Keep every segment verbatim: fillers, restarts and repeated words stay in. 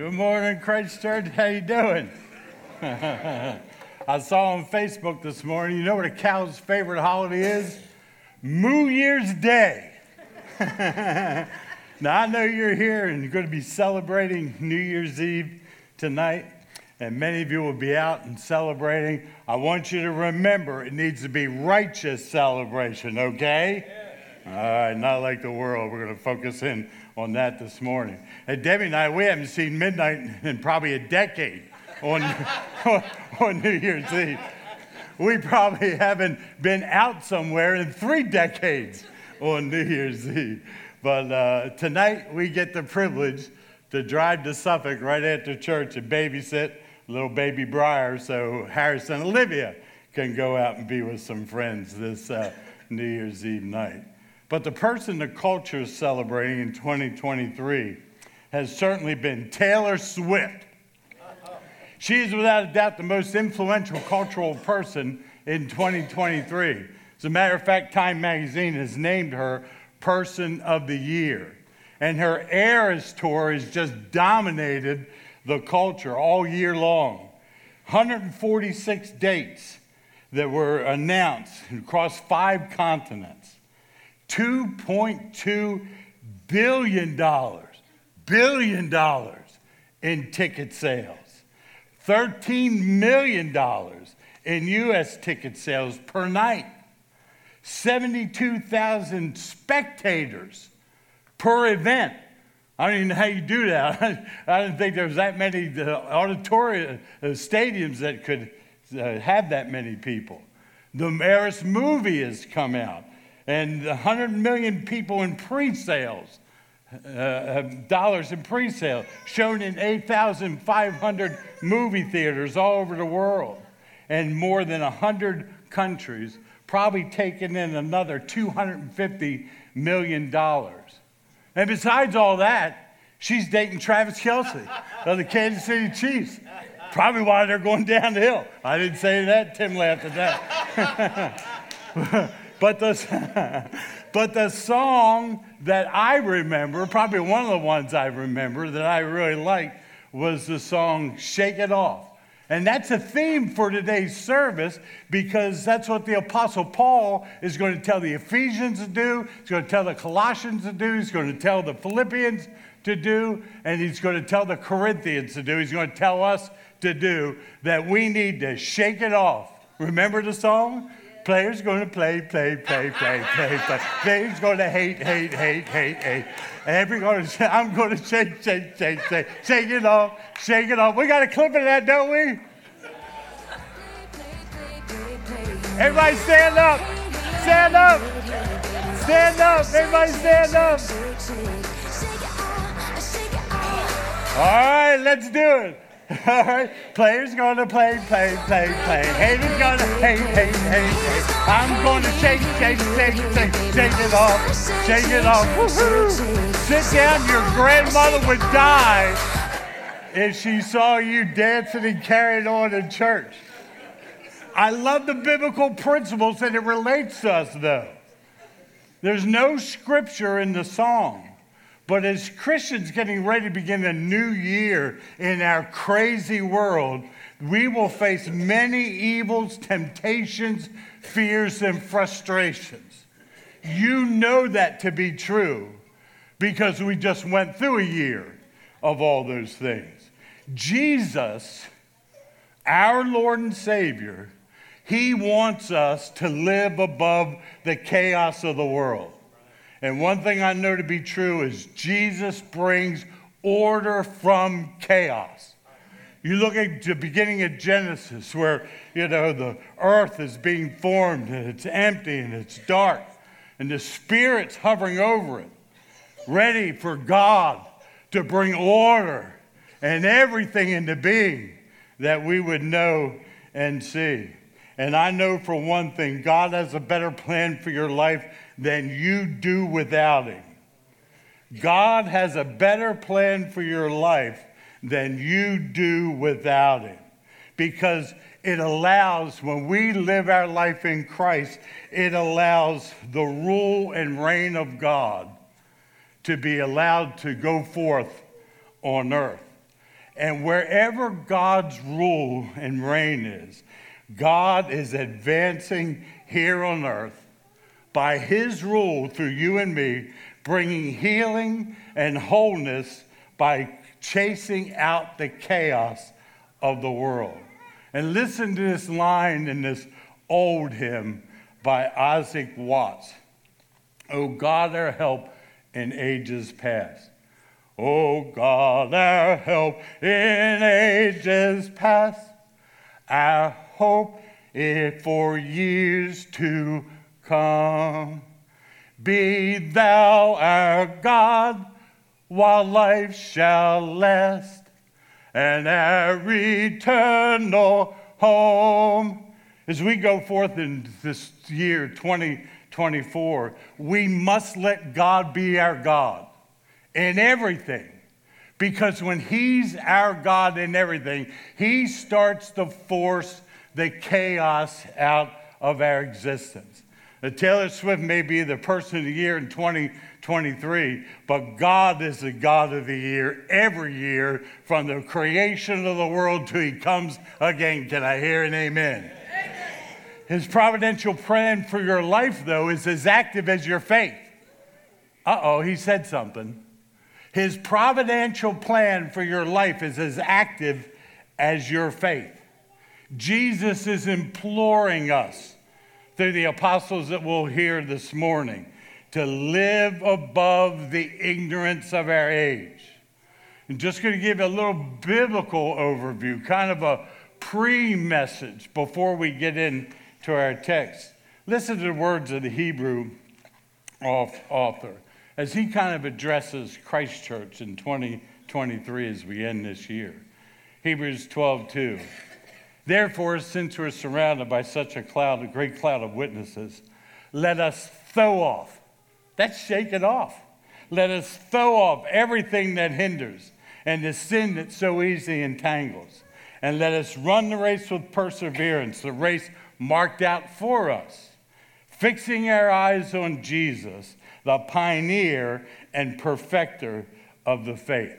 Good morning, Christ Church. How you doing? I saw on Facebook this morning, you know what a cow's favorite holiday is? Moo Year's Day. Now, I know you're here and you're going to be celebrating New Year's Eve tonight, and many of you will be out and celebrating. I want you to remember it needs to be righteous celebration, okay? All right, not like the world. We're going to focus in on that this morning. And Debbie and I, we haven't seen midnight in probably a decade on, on, on New Year's Eve. We probably haven't been out somewhere in three decades on New Year's Eve. But uh, tonight we get the privilege to drive to Suffolk right after church and babysit little baby Briar so Harrison and Olivia can go out and be with some friends this uh, New Year's Eve night. But the person the culture is celebrating in twenty twenty-three has certainly been Taylor Swift. She is without a doubt the most influential cultural person in twenty twenty-three. As a matter of fact, Time magazine has named her Person of the Year. And her Eras Tour has just dominated the culture all year long. one hundred forty-six dates that were announced across five continents. two point two billion dollars, billion dollars in ticket sales. thirteen million dollars in U S ticket sales per night. seventy-two thousand spectators per event. I don't even know how you do that. I didn't think there was that many auditorium stadiums that could have that many people. The Eras movie has come out, and one hundred million people in pre-sales, uh, dollars in pre-sales, shown in eight thousand five hundred movie theaters all over the world, and more than one hundred countries, probably taking in another two hundred fifty million dollars. And besides all that, she's dating Travis Kelce of the Kansas City Chiefs. Probably why they're going downhill. I didn't say that. Tim laughed at that. but, the, but the song that I remember, probably one of the ones I remember that I really liked, was the song Shake It Off. And that's a theme for today's service because that's what the Apostle Paul is going to tell the Ephesians to do. He's going to tell the Colossians to do. He's going to tell the Philippians to do. And he's going to tell the Corinthians to do. He's going to tell us to do that we need to shake it off. Remember the song? Players going to play, play, play, play, play, play. Players going to hate, hate, hate, hate, hate. Every going to, I'm going to shake, shake, shake, shake, shake it off, shake it off. We got a clip of that, don't we? Everybody stand up, stand up, stand up. Everybody stand up. All right, let's do it. All right, players gonna play, play, play, play. Haters gonna hate, hate, hate, hate. I'm gonna shake, shake, shake, shake, shake it off, shake it off. Woo-hoo. Sit down, your grandmother would die if she saw you dancing and carrying on in church. I love the biblical principles that it relates to us, though. There's no scripture in the song. But as Christians getting ready to begin a new year in our crazy world, we will face many evils, temptations, fears, and frustrations. You know that to be true because we just went through a year of all those things. Jesus, our Lord and Savior, he wants us to live above the chaos of the world. And one thing I know to be true is Jesus brings order from chaos. You look at the beginning of Genesis where, you know, the earth is being formed and it's empty and it's dark. And the Spirit's hovering over it, ready for God to bring order and everything into being that we would know and see. And I know for one thing, God has a better plan for your life than you do without him. God has a better plan for your life than you do without him. Because it allows, when we live our life in Christ, it allows the rule and reign of God to be allowed to go forth on earth. And wherever God's rule and reign is, God is advancing here on earth by his rule through you and me, bringing healing and wholeness by chasing out the chaos of the world. And listen to this line in this old hymn by Isaac Watts. "O God, our help in ages past." O God, our help in ages past, our hope it for years to come. Be thou our God while life shall last, and our eternal home. As we go forth in this year twenty twenty-four, we must let God be our God in everything. Because when he's our God in everything, he starts to force the chaos out of our existence. Now, Taylor Swift may be the person of the year in twenty twenty-three, but God is the God of the year every year from the creation of the world till he comes again. Can I hear an amen? Amen. His providential plan for your life, though, is as active as your faith. Uh-oh, he said something. His providential plan for your life is as active as your faith. Jesus is imploring us through the apostles that we'll hear this morning to live above the ignorance of our age. I'm just going to give you a little biblical overview, kind of a pre-message before we get into our text. Listen to the words of the Hebrew author as he kind of addresses Christ Church in twenty twenty-three as we end this year. Hebrews twelve two. Therefore, since we're surrounded by such a cloud, a great cloud of witnesses, let us throw off. That's shake it off. Let us throw off everything that hinders and the sin that so easily entangles. And let us run the race with perseverance, the race marked out for us, fixing our eyes on Jesus, the pioneer and perfecter of the faith.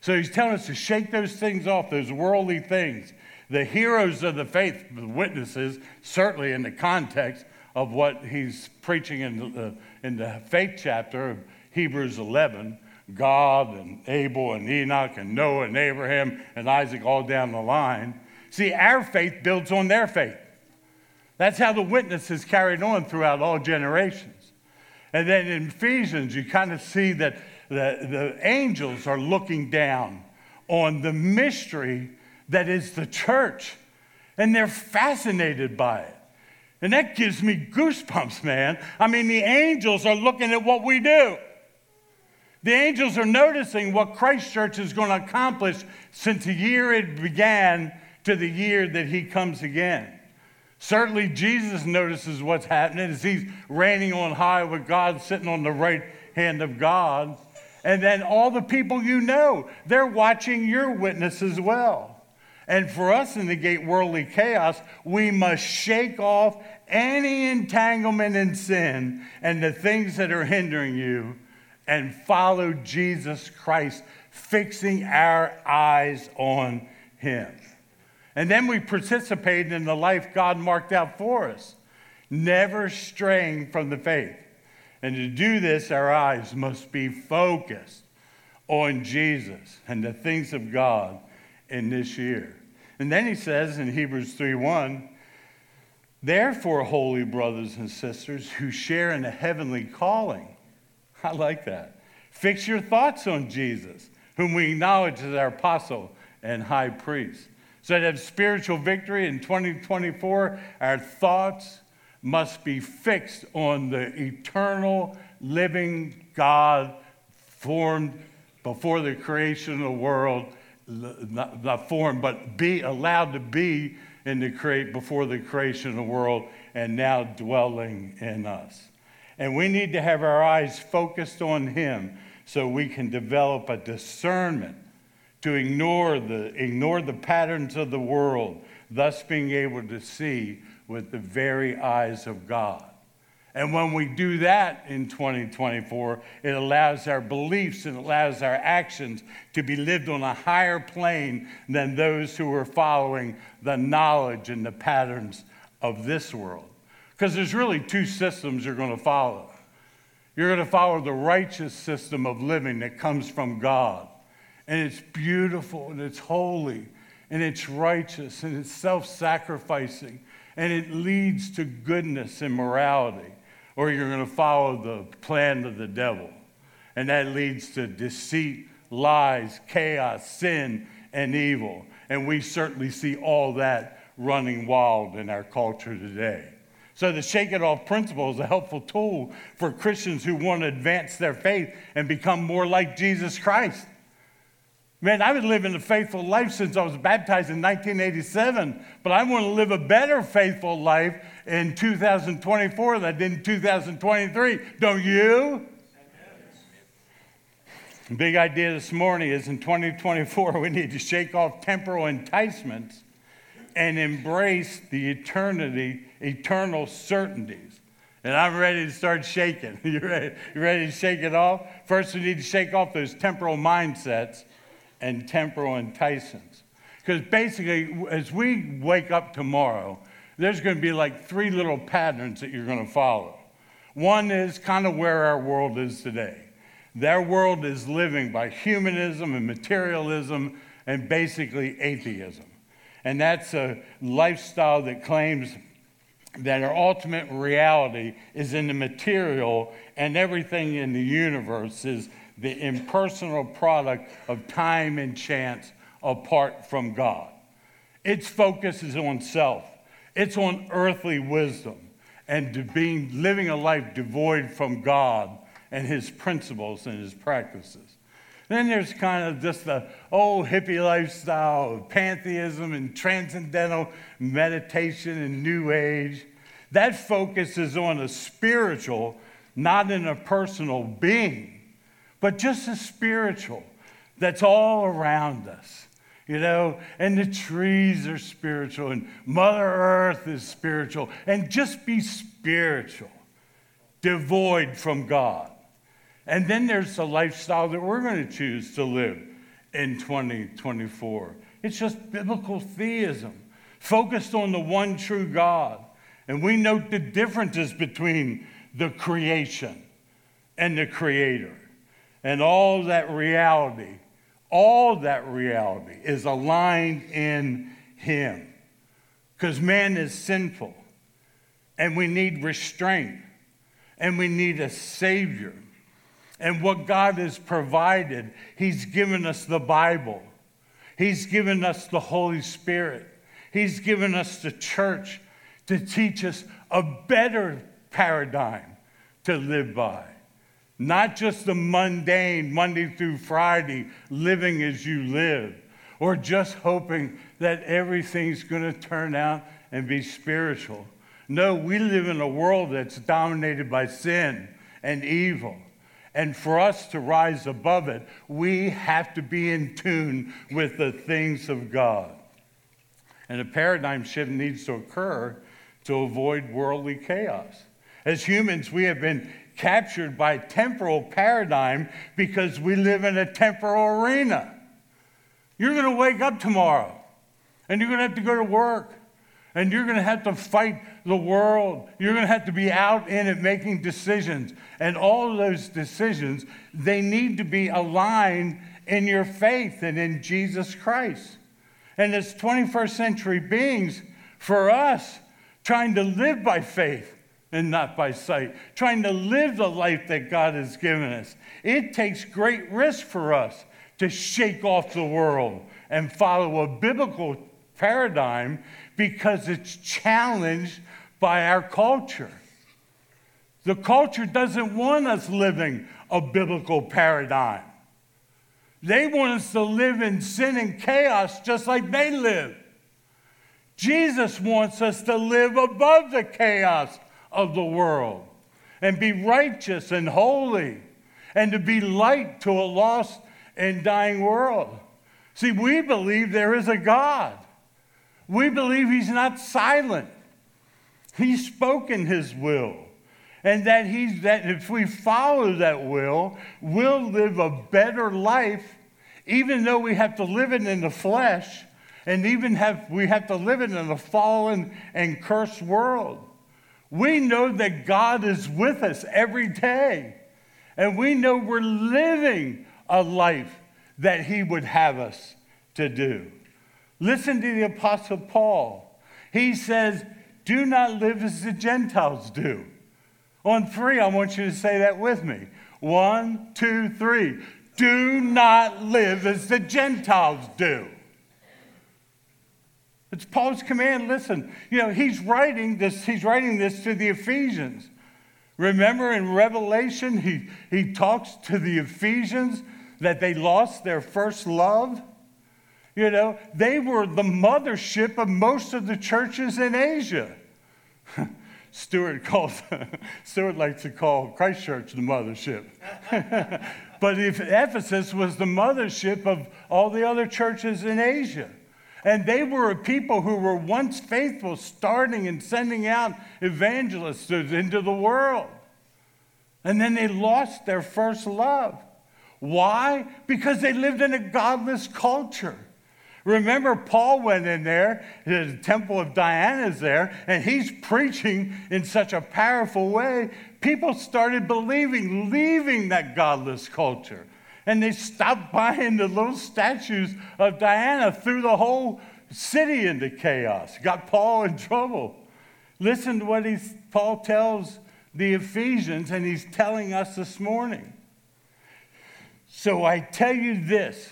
So he's telling us to shake those things off, those worldly things. The heroes of the faith, the witnesses, certainly in the context of what he's preaching in the, in the faith chapter of Hebrews eleven, God and Abel and Enoch and Noah and Abraham and Isaac all down the line. See, our faith builds on their faith. That's how the witness is carried on throughout all generations. And then in Ephesians, you kind of see that the, the angels are looking down on the mystery that is the church, and they're fascinated by it. And that gives me goosebumps, man. I mean, the angels are looking at what we do. The angels are noticing what Christ Church is going to accomplish since the year it began to the year that he comes again. Certainly Jesus notices what's happening as he's reigning on high with God, sitting on the right hand of God. And then all the people you know, they're watching your witness as well. And for us to negate worldly chaos, we must shake off any entanglement in sin and the things that are hindering you and follow Jesus Christ, fixing our eyes on him. And then we participate in the life God marked out for us, never straying from the faith. And to do this, our eyes must be focused on Jesus and the things of God in this year. And then he says in Hebrews three one, therefore, holy brothers and sisters who share in a heavenly calling, I like that, fix your thoughts on Jesus, whom we acknowledge as our apostle and high priest. So to have spiritual victory in twenty twenty-four, our thoughts must be fixed on the eternal living God formed before the creation of the world, not, not formed, but be allowed to be in the create before the creation of the world and now dwelling in us. And we need to have our eyes focused on him so we can develop a discernment to ignore the ignore the patterns of the world, thus being able to see with the very eyes of God. And when we do that in twenty twenty-four, it allows our beliefs and allows our actions to be lived on a higher plane than those who are following the knowledge and the patterns of this world. Because there's really two systems you're going to follow. You're going to follow the righteous system of living that comes from God. And it's beautiful, and it's holy, and it's righteous, and it's self-sacrificing, and it leads to goodness and morality. Or you're going to follow the plan of the devil, and that leads to deceit, lies, chaos, sin, and evil. And we certainly see all that running wild in our culture today. So the Shake It Off principle is a helpful tool for Christians who want to advance their faith and become more like Jesus Christ. Man, I've been living a faithful life since I was baptized in nineteen eighty-seven, but I want to live a better faithful life in two thousand twenty-four than I did in two thousand twenty-three. Don't you? The big idea this morning is in twenty twenty-four, we need to shake off temporal enticements and embrace the eternity, eternal certainties. And I'm ready to start shaking. You ready? You ready to shake it off? First, we need to shake off those temporal mindsets and temporal enticements. Because basically, as we wake up tomorrow, there's going to be like three little patterns that you're going to follow. One is kind of where our world is today. Their world is living by humanism and materialism and basically atheism. And that's a lifestyle that claims that our ultimate reality is in the material, and everything in the universe is the impersonal product of time and chance apart from God. Its focus is on self. It's on earthly wisdom and being living a life devoid from God and his principles and his practices. Then there's kind of just the old hippie lifestyle of pantheism and transcendental meditation and New Age. That focuses on a spiritual, not in a personal being, but just the spiritual that's all around us, you know, and the trees are spiritual, and Mother Earth is spiritual, and just be spiritual, devoid from God. And then there's the lifestyle that we're going to choose to live in twenty twenty-four. It's just biblical theism, focused on the one true God. And we note the differences between the creation and the Creator. And all that reality, all that reality is aligned in him. Because man is sinful. And we need restraint. And we need a Savior. And what God has provided, he's given us the Bible. He's given us the Holy Spirit. He's given us the church to teach us a better paradigm to live by. Not just the mundane Monday through Friday living as you live, or just hoping that everything's going to turn out and be spiritual. No, we live in a world that's dominated by sin and evil. And for us to rise above it, we have to be in tune with the things of God. And a paradigm shift needs to occur to avoid worldly chaos. As humans, we have been captured by a temporal paradigm because we live in a temporal arena. You're going to wake up tomorrow, and you're going to have to go to work, and you're going to have to fight the world. You're going to have to be out in it making decisions. And all of those decisions, they need to be aligned in your faith and in Jesus Christ. And as twenty-first century beings, for us, trying to live by faith and not by sight, trying to live the life that God has given us, it takes great risk for us to shake off the world and follow a biblical paradigm because it's challenged by our culture. The culture doesn't want us living a biblical paradigm. They want us to live in sin and chaos just like they live. Jesus wants us to live above the chaos of the world and be righteous and holy and to be light to a lost and dying world. See, we believe there is a God. We believe he's not silent. He's spoken his will. And that he's that if we follow that will, we'll live a better life, even though we have to live it in the flesh, and even have we have to live it in a fallen and cursed world. We know that God is with us every day, and we know we're living a life that he would have us to do. Listen to the Apostle Paul. He says, do not live as the Gentiles do. On three, I want you to say that with me. One, two, three. Do not live as the Gentiles do. It's Paul's command. Listen, you know, he's writing this, he's writing this to the Ephesians. Remember in Revelation, he, he talks to the Ephesians that they lost their first love. You know, they were the mothership of most of the churches in Asia. Stuart calls, Stuart likes to call Christ Church the mothership. But if Ephesus was the mothership of all the other churches in Asia. And they were a people who were once faithful, starting and sending out evangelists into the world. And then they lost their first love. Why? Because they lived in a godless culture. Remember, Paul went in there, the Temple of Diana is there, and he's preaching in such a powerful way. People started believing, leaving that godless culture. And they stopped buying the little statues of Diana, threw the whole city into chaos, got Paul in trouble. Listen to what he's, Paul tells the Ephesians, and he's telling us this morning. So I tell you this,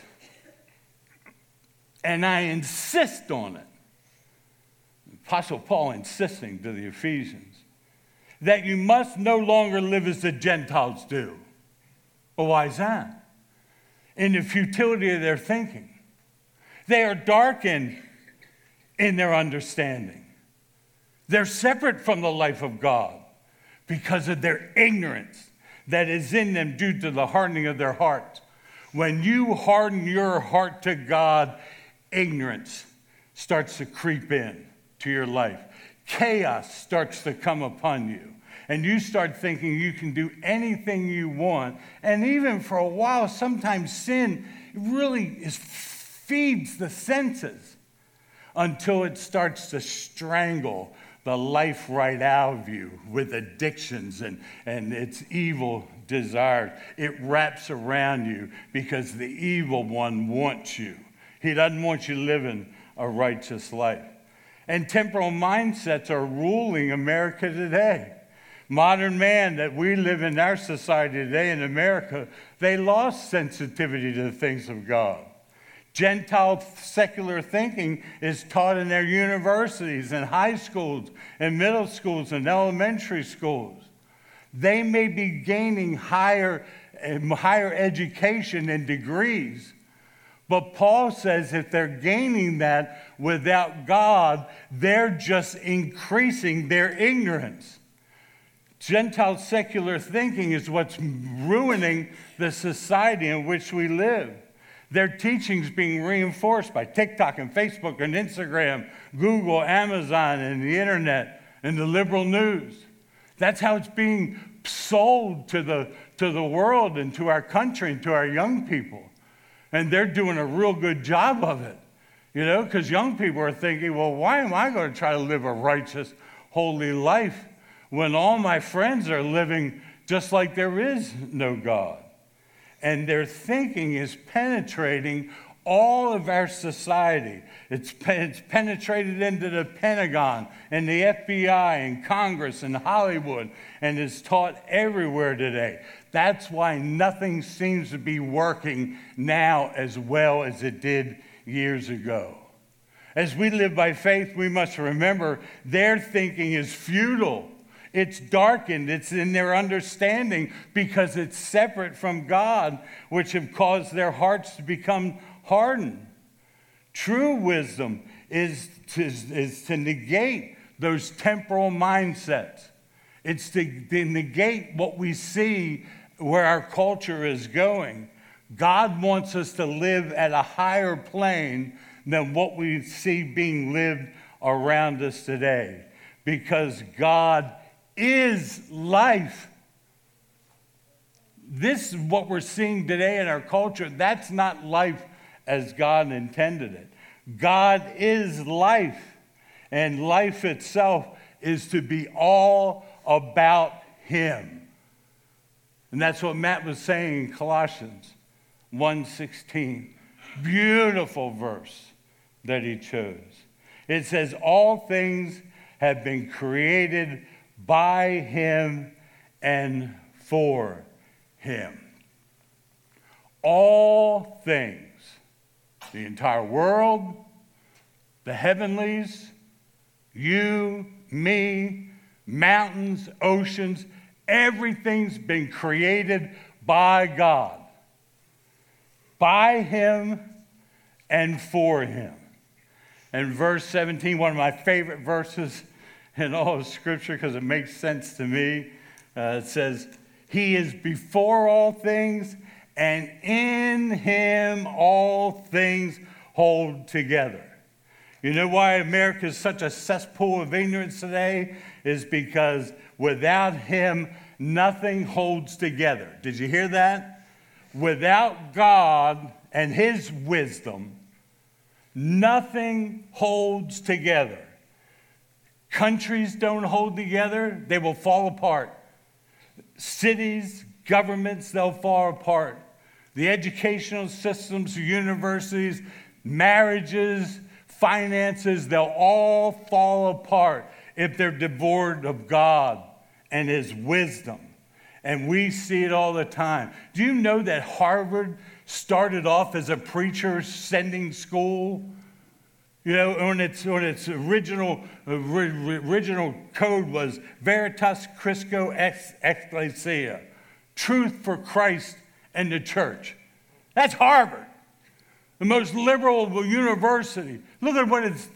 and I insist on it, Apostle Paul insisting to the Ephesians, that you must no longer live as the Gentiles do. Well, why is that? In the futility of their thinking. They are darkened in their understanding. They're separate from the life of God because of their ignorance that is in them due to the hardening of their heart. When you harden your heart to God, ignorance starts to creep in to your life. Chaos starts to come upon you. And you start thinking you can do anything you want. And even for a while, sometimes sin really is, feeds the senses until it starts to strangle the life right out of you with addictions and, and its evil desires. It wraps around you because the evil one wants you. He doesn't want you living a righteous life. And temporal mindsets are ruling America today. Modern man that we live in our society today in America, they lost sensitivity to the things of God. Gentile secular thinking is taught in their universities and high schools and middle schools and elementary schools. They may be gaining higher, higher education and degrees, but Paul says if they're gaining that without God, they're just increasing their ignorance. Gentile secular thinking is what's ruining the society in which we live. Their teachings being reinforced by TikTok and Facebook and Instagram, Google, Amazon, and the internet, and the liberal news. That's how it's being sold to the, to the world and to our country and to our young people. And they're doing a real good job of it, you know, because young people are thinking, well, why am I going to try to live a righteous, holy life when all my friends are living just like there is no God? And their thinking is penetrating all of our society. It's, it's penetrated into the Pentagon and the F B I and Congress and Hollywood, and is taught everywhere today. That's why nothing seems to be working now as well as it did years ago. As we live by faith, we must remember their thinking is futile. It's darkened. It's in their understanding because it's separate from God, which have caused their hearts to become hardened. True wisdom is to, is to negate those temporal mindsets. It's to, to negate what we see where our culture is going. God wants us to live at a higher plane than what we see being lived around us today because God is life. This is what we're seeing today in our culture. That's not life as God intended it. God is life, and life itself is to be all about Him. And that's what Matt was saying in Colossians one sixteen. Beautiful verse that he chose. It says, all things have been created by Him and for Him. All things. The entire world, the heavenlies, you, me, mountains, oceans, everything's been created by God, by Him and for Him. And verse seventeen, one of my favorite verses in all of Scripture because it makes sense to me, uh, it says, He is before all things, and in Him all things hold together. You know why America is such a cesspool of ignorance today? Is because without Him, nothing holds together. Did you hear that? Without God and His wisdom, nothing holds together. Countries don't hold together, they will fall apart. Cities, governments, they'll fall apart. The educational systems, universities, marriages, finances, they'll all fall apart if they're devoid of God and His wisdom. And we see it all the time. Do you know that Harvard started off as a preacher sending school? You know, on its on its original original code was Veritas Christo Ecclesia, truth for Christ and the church. That's Harvard, the most liberal university. Look at what it's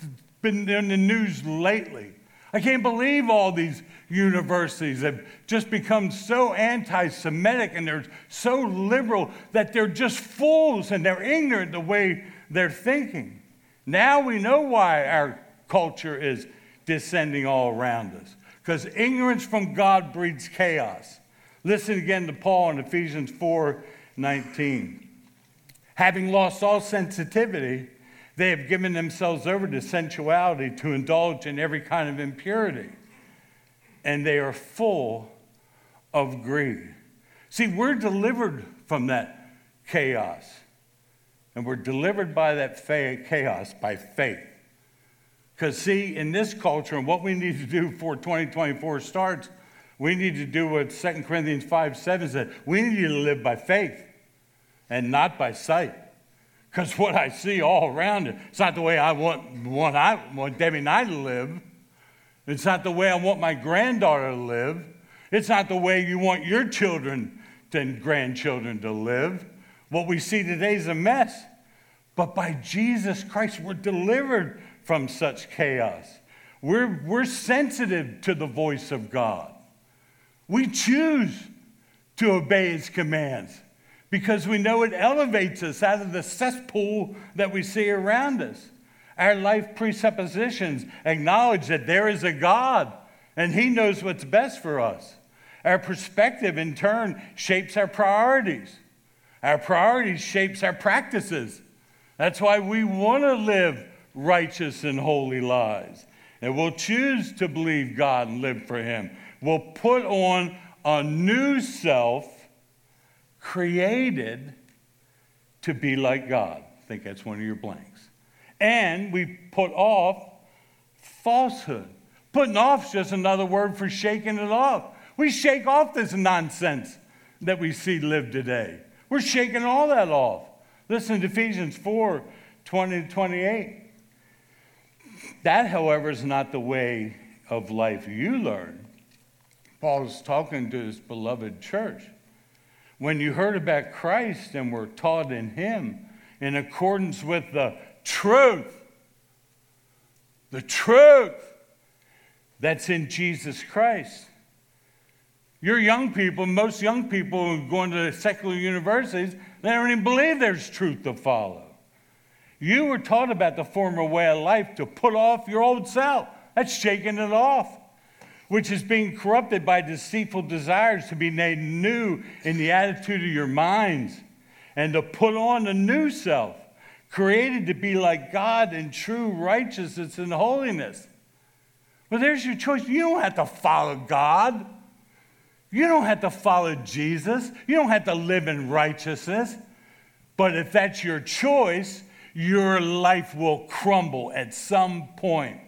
been in the news lately. I can't believe all these universities have just become so anti-Semitic and they're so liberal that they're just fools and they're ignorant the way they're thinking. Now we know why our culture is descending all around us, because ignorance from God breeds chaos. Listen again to Paul in Ephesians four nineteen. Having lost all sensitivity, they have given themselves over to sensuality, to indulge in every kind of impurity. And they are full of greed. See, we're delivered from that chaos. And we're delivered by that chaos by faith. Because, see, in this culture, and what we need to do before twenty twenty-four starts, we need to do what Second Corinthians five seven said. We need to live by faith and not by sight. Because what I see all around it, it's not the way I want, want, I, want Debbie and I to live. It's not the way I want my granddaughter to live. It's not the way you want your children and grandchildren to live. What we see today is a mess. But by Jesus Christ, we're delivered from such chaos. We're, we're sensitive to the voice of God. We choose to obey His commands because we know it elevates us out of the cesspool that we see around us. Our life presuppositions acknowledge that there is a God and He knows what's best for us. Our perspective, in turn, shapes our priorities. Our priorities shapes our practices. That's why we want to live righteous and holy lives. And we'll choose to believe God and live for Him. We'll put on a new self created to be like God. I think that's one of your blanks. And we put off falsehood. Putting off is just another word for shaking it off. We shake off this nonsense that we see lived today. We're shaking all that off. Listen to Ephesians four twenty to twenty-eight. That, however, is not the way of life you learn. Paul is talking to his beloved church. When you heard about Christ and were taught in Him in accordance with the truth, the truth that's in Jesus Christ. Your young people, most young people going to secular universities, they don't even believe there's truth to follow. You were taught about the former way of life to put off your old self. That's shaking it off. which is being corrupted by deceitful desires, to be made new in the attitude of your minds, and to put on a new self, created to be like God in true righteousness and holiness. Well, there's your choice. You don't have to follow God. You don't have to follow Jesus. You don't have to live in righteousness. But if that's your choice, your life will crumble at some point.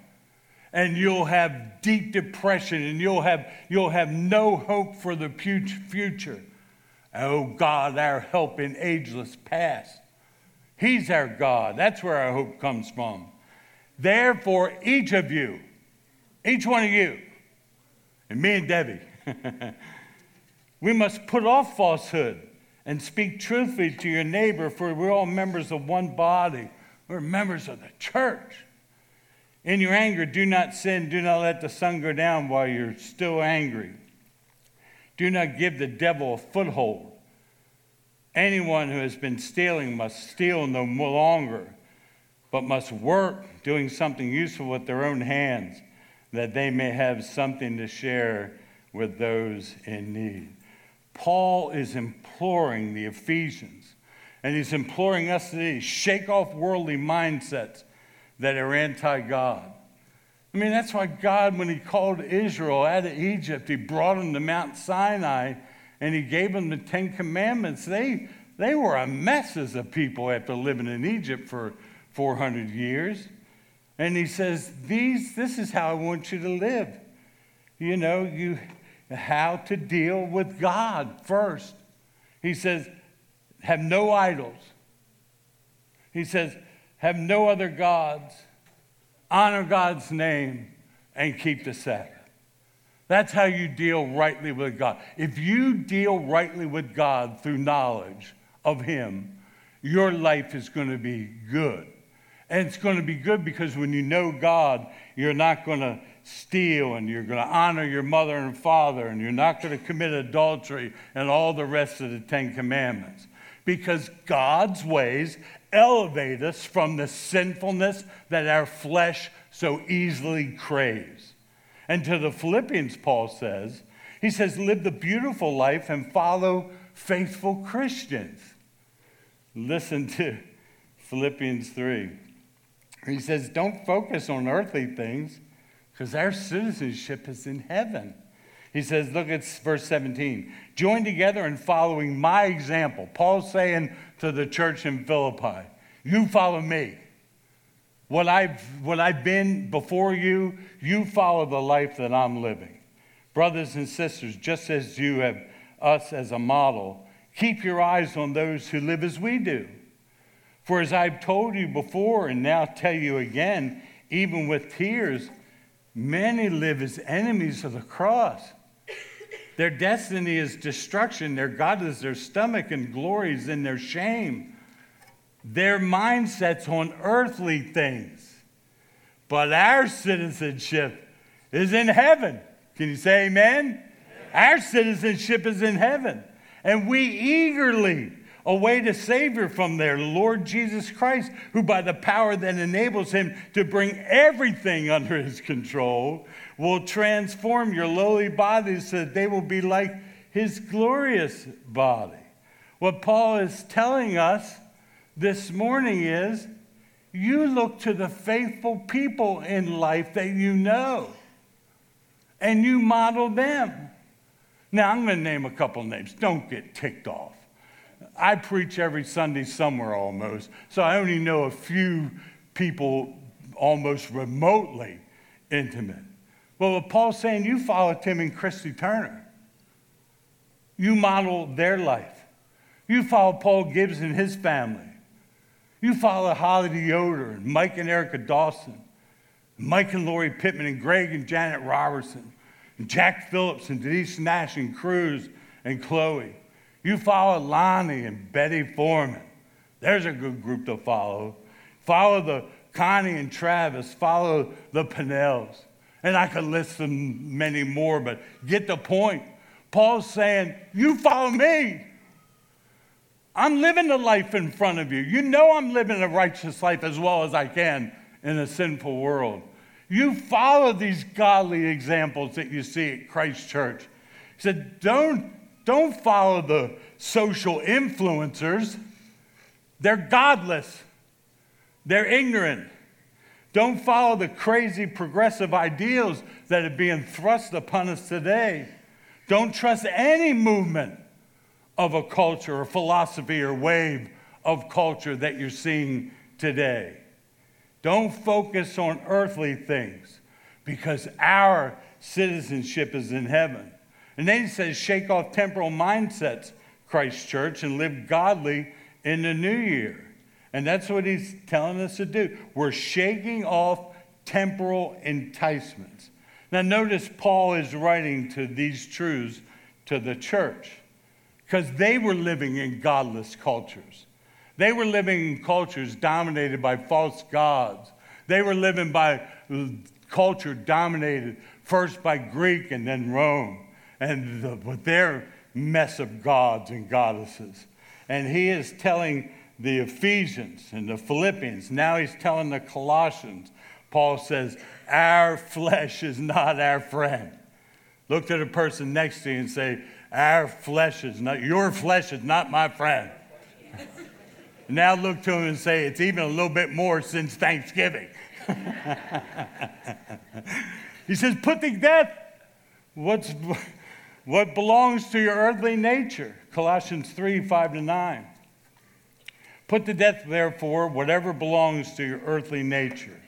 And you'll have deep depression, and you'll have you'll have no hope for the future. Oh God, our help in ageless past. He's our God. That's where our hope comes from. Therefore, each of you, each one of you, and me and Debbie, we must put off falsehood and speak truthfully to your neighbor, for we're all members of one body. We're members of the church. In your anger, do not sin. Do not let the sun go down while you're still angry. Do not give the devil a foothold. Anyone who has been stealing must steal no longer, but must work, doing something useful with their own hands, that they may have something to share with those in need. Paul is imploring the Ephesians, and he's imploring us today, shake off worldly mindsets that are anti-God. I mean, that's why God, when he called Israel out of Egypt, he brought them to Mount Sinai, and he gave them the Ten Commandments. They they were a mess as a people after living in Egypt for four hundred years. And he says, "These, this is how I want you to live. You know, you how to deal with God first." He says, have no idols. He says, have no other gods, honor God's name, and keep the Sabbath. That's how you deal rightly with God. If you deal rightly with God through knowledge of Him, your life is going to be good. And it's going to be good because when you know God, you're not going to steal, and you're going to honor your mother and father, and you're not going to commit adultery and all the rest of the Ten Commandments. Because God's ways elevate us from the sinfulness that our flesh so easily craves. And to the Philippians, Paul says, he says, live the beautiful life and follow faithful Christians. Listen to Philippians three. He says, don't focus on earthly things, because our citizenship is in heaven. He says, look at verse seventeen. Join together in following my example. Paul's saying to the church in Philippi, you follow me. What I've, what I've been before you, you follow the life that I'm living. Brothers and sisters, just as you have us as a model, keep your eyes on those who live as we do. For as I've told you before and now tell you again, even with tears, many live as enemies of the cross. Their destiny is destruction. Their God is their stomach, and glory is in their shame. Their mindset's on earthly things. But our citizenship is in heaven. Can you say amen? Amen. Our citizenship is in heaven. And we eagerly await a Savior from there, Lord Jesus Christ, who by the power that enables him to bring everything under his control will transform your lowly bodies so that they will be like his glorious body. What Paul is telling us this morning is, you look to the faithful people in life that you know, and you model them. Now, I'm going to name a couple names. Don't get ticked off. I preach every Sunday somewhere almost, so I only know a few people almost remotely intimate. Well, what Paul's saying, you follow Tim and Christy Turner. You model their life. You follow Paul Gibbs and his family. You follow Holly Deodor and Mike and Erica Dawson, Mike and Lori Pittman and Greg and Janet Robertson, and Jack Phillips and Denise Nash and Cruz and Chloe. You follow Lonnie and Betty Foreman. There's a good group to follow. Follow the Connie and Travis. Follow the Pennells. And I could list them many more, but get the point. Paul's saying, you follow me. I'm living the life in front of you. You know I'm living a righteous life as well as I can in a sinful world. You follow these godly examples that you see at Christ Church. He said, don't, don't follow the social influencers. They're godless. They're ignorant. Don't follow the crazy progressive ideals that are being thrust upon us today. Don't trust any movement of a culture or philosophy or wave of culture that you're seeing today. Don't focus on earthly things because our citizenship is in heaven. And then he says, shake off temporal mindsets, Christ Church, and live godly in the new year. And that's what he's telling us to do. We're shaking off temporal enticements. Now notice Paul is writing to these truths to the church because they were living in godless cultures. They were living in cultures dominated by false gods. They were living by culture dominated first by Greek and then Rome and the, with their mess of gods and goddesses. And he is telling the Ephesians and the Philippians. Now he's telling the Colossians. Paul says, our flesh is not our friend. Look to the person next to you and say, our flesh is not, your flesh is not my friend. Now look to him and say, it's even a little bit more since Thanksgiving. He says, put to death what's, what belongs to your earthly nature. Colossians three, five to nine. Put to death, therefore, whatever belongs to your earthly nature.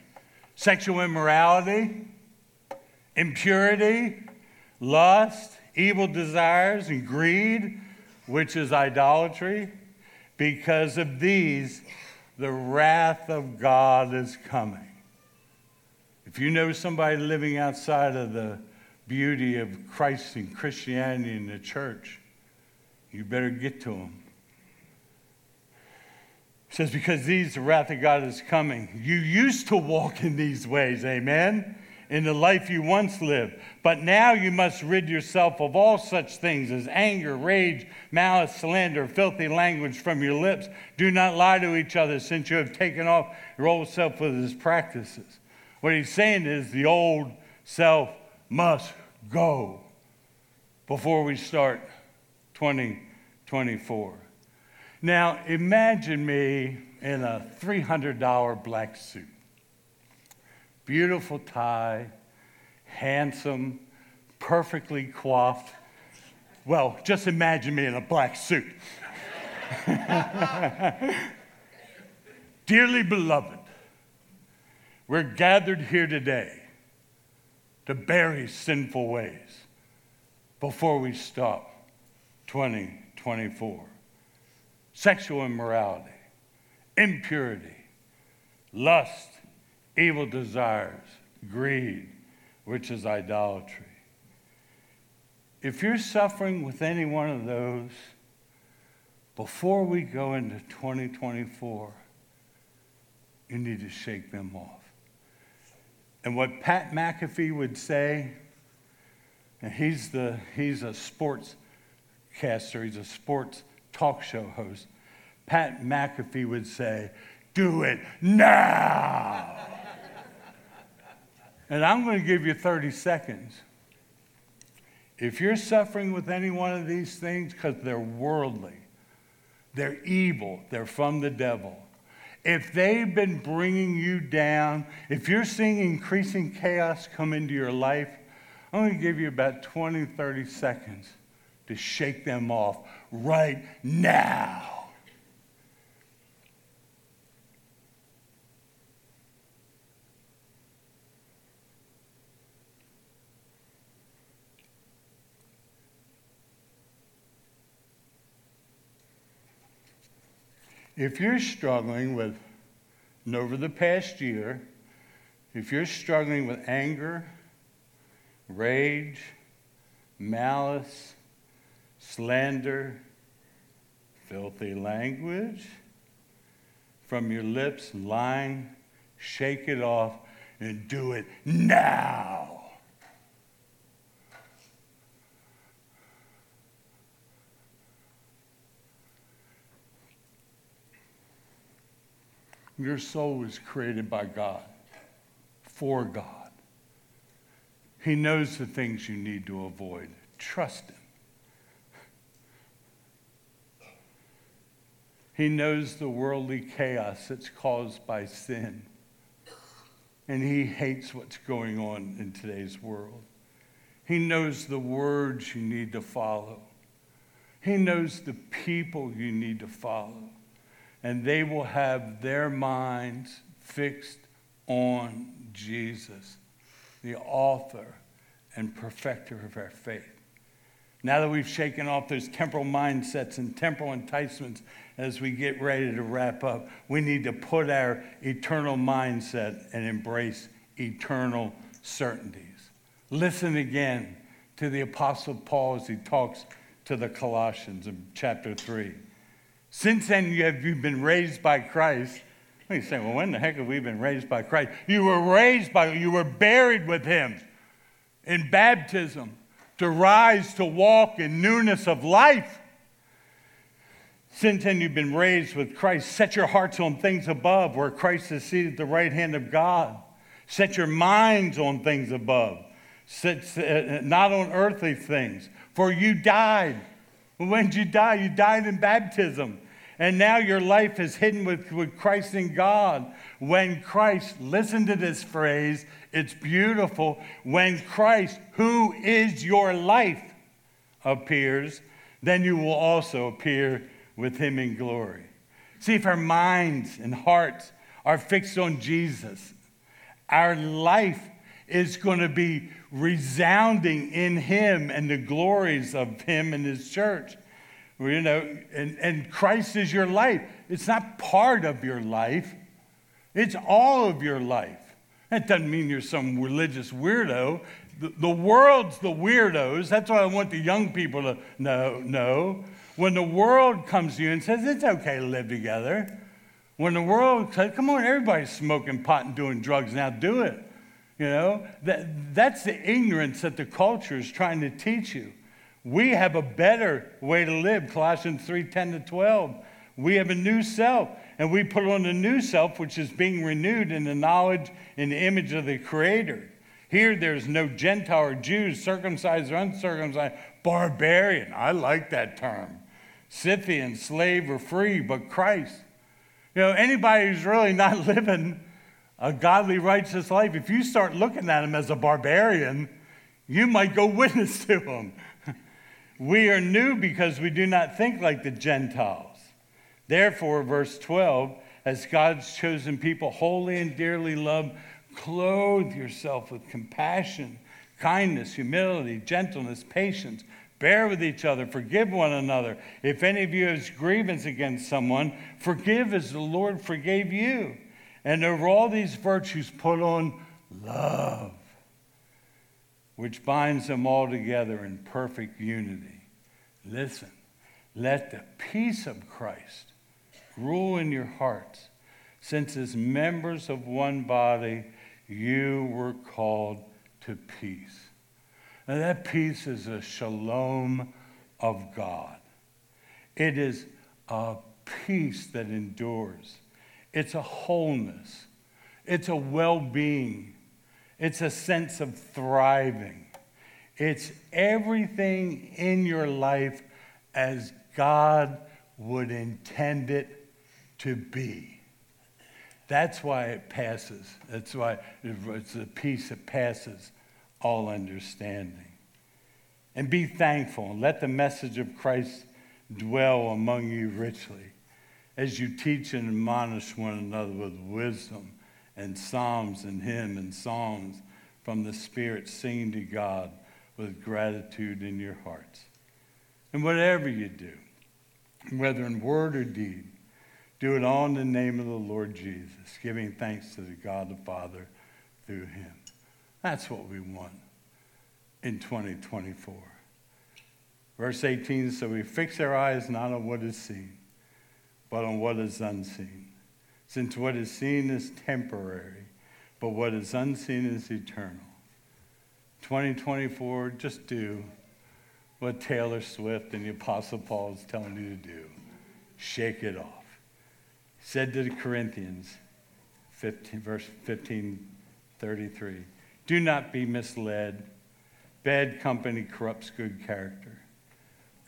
Sexual immorality, impurity, lust, evil desires, and greed, which is idolatry. Because of these, the wrath of God is coming. If you know somebody living outside of the beauty of Christ and Christianity and the church, you better get to them. It says, because these, the wrath of God is coming. You used to walk in these ways, amen, in the life you once lived. But now you must rid yourself of all such things as anger, rage, malice, slander, filthy language from your lips. Do not lie to each other since you have taken off your old self with his practices. What he's saying is the old self must go before we start twenty twenty-four. Now, imagine me in a three hundred dollars black suit. Beautiful tie, handsome, perfectly coiffed. Well, just imagine me in a black suit. Dearly beloved, we're gathered here today to bury sinful ways before we stop twenty twenty-four. Sexual immorality, impurity, lust, evil desires, greed, which is idolatry. If you're suffering with any one of those, before we go into twenty twenty-four, you need to shake them off. And what Pat McAfee would say, and he's the he's a sportscaster, he's a sports talk show host, Pat McAfee would say, do it now. And I'm going to give you thirty seconds. If you're suffering with any one of these things, because they're worldly, they're evil, they're from the devil, if they've been bringing you down, if you're seeing increasing chaos come into your life, I'm going to give you about twenty, thirty seconds to shake them off right now. If you're struggling with, and over the past year, if you're struggling with anger, rage, malice, slander, filthy language from your lips, lying, shake it off and do it now. Your soul was created by God, for God. He knows the things you need to avoid. Trust him. He knows the worldly chaos that's caused by sin. And he hates what's going on in today's world. He knows the words you need to follow. He knows the people you need to follow. And they will have their minds fixed on Jesus, the author and perfecter of our faith. Now that we've shaken off those temporal mindsets and temporal enticements, as we get ready to wrap up, we need to put our eternal mindset and embrace eternal certainties. Listen again to the Apostle Paul as he talks to the Colossians in chapter three. Since then you have you been raised by Christ. You say, well, when the heck have we been raised by Christ? You were raised by, you were buried with him in baptism to rise, to walk in newness of life. Since then you've been raised with Christ. Set your hearts on things above, where Christ is seated at the right hand of God. Set your minds on things above, not on earthly things. For you died. When did you die? You died in baptism. And now your life is hidden with, with Christ in God. When Christ, listen to this phrase, it's beautiful. When Christ, who is your life, appears, then you will also appear with him in glory. See, if our minds and hearts are fixed on Jesus, our life is going to be resounding in him and the glories of him and his church. You know, and, and Christ is your life. It's not part of your life. It's all of your life. That doesn't mean you're some religious weirdo. The, the world's the weirdos. That's what I want the young people to know. know. When the world comes to you and says, it's okay to live together. When the world says, come on, everybody's smoking pot and doing drugs, now do it. You know, that that's the ignorance that the culture is trying to teach you. We have a better way to live, Colossians three, ten to twelve. We have a new self, and we put on a new self, which is being renewed in the knowledge and the image of the Creator. Here there's no Gentile or Jew, circumcised or uncircumcised, barbarian. I like that term. Scythian, slave or free, but Christ. You know, anybody who's really not living a godly, righteous life, if you start looking at him as a barbarian, you might go witness to him. We are new because we do not think like the Gentiles. Therefore, verse twelve, as God's chosen people, holy and dearly loved, clothe yourself with compassion, kindness, humility, gentleness, patience. Bear with each other. Forgive one another. If any of you has grievance against someone, forgive as the Lord forgave you. And over all these virtues, put on love, which binds them all together in perfect unity. Listen, let the peace of Christ rule in your hearts, since as members of one body, you were called to peace. Now that peace is a shalom of God. It is a peace that endures. It's a wholeness. It's a well-being. It's a sense of thriving. It's everything in your life as God would intend it to be. That's why it passes. That's why it's the peace that passes all understanding. And be thankful and let the message of Christ dwell among you richly as you teach and admonish one another with wisdom and psalms and hymns and songs from the Spirit, singing to God with gratitude in your hearts. And whatever you do, whether in word or deed, do it all in the name of the Lord Jesus, giving thanks to the God the Father through him. That's what we want in twenty twenty-four. Verse eighteen, so we fix our eyes not on what is seen, but on what is unseen. Since what is seen is temporary, but what is unseen is eternal. twenty twenty-four, just do what Taylor Swift and the Apostle Paul is telling you to do. Shake it off. He said to the Corinthians, fifteen, verse fifteen thirty-three, Do not be misled. Bad company corrupts good character.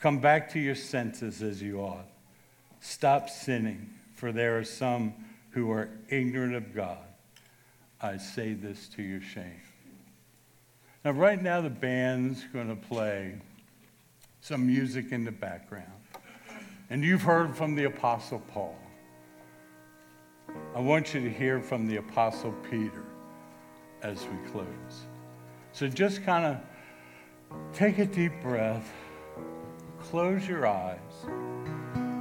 Come back to your senses as you ought. Stop sinning, for there are some who are ignorant of God. I say this to your shame. Now, right now, the band's going to play some music in the background. And you've heard from the Apostle Paul. I want you to hear from the Apostle Peter as we close. So just kind of take a deep breath, close your eyes,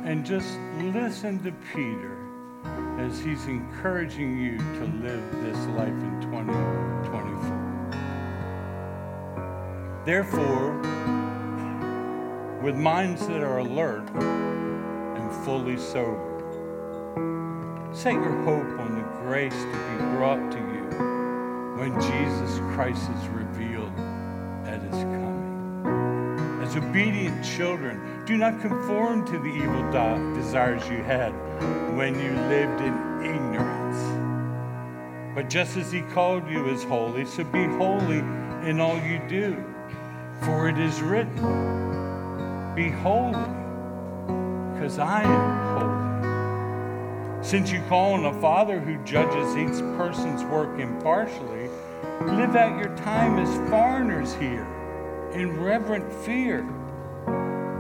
and just listen to Peter as he's encouraging you to live this life in twenty twenty-four. Therefore, with minds that are alert and fully sober, set your hope on the grace to be brought to you when Jesus Christ is revealed at his coming. As obedient children, do not conform to the evil desires you had when you lived in ignorance. But just as he called you as holy, so be holy in all you do. For it is written, be holy, because I am holy. Since you call on a Father who judges each person's work impartially, live out your time as foreigners here in reverent fear.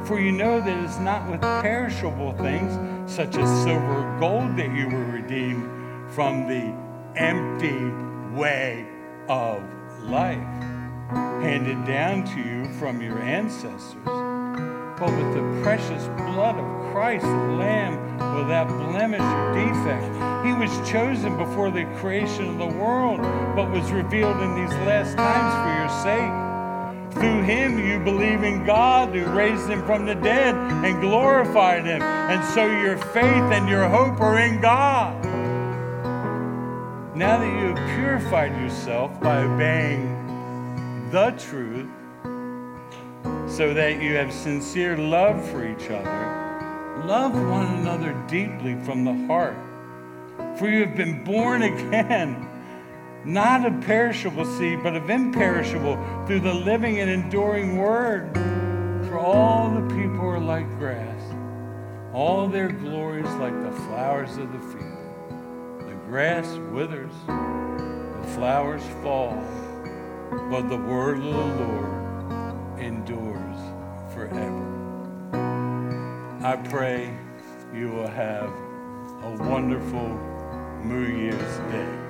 For you know that it's not with perishable things, such as silver or gold, that you were redeemed from the empty way of life, handed down to you from your ancestors, but with the precious blood of Christ, the Lamb, without blemish or defect. He was chosen before the creation of the world, but was revealed in these last times for your sake. Through him you believe in God, who raised him from the dead and glorified him, and so your faith and your hope are in God. Now that you have purified yourself by obeying the truth, so that you have sincere love for each other, love one another deeply from the heart, for you have been born again, not of perishable seed, but of imperishable, through the living and enduring word. For all the people are like grass, all their glory is like the flowers of the field. The grass withers, the flowers fall, but the word of the Lord endures forever. I pray you will have a wonderful New Year's Day.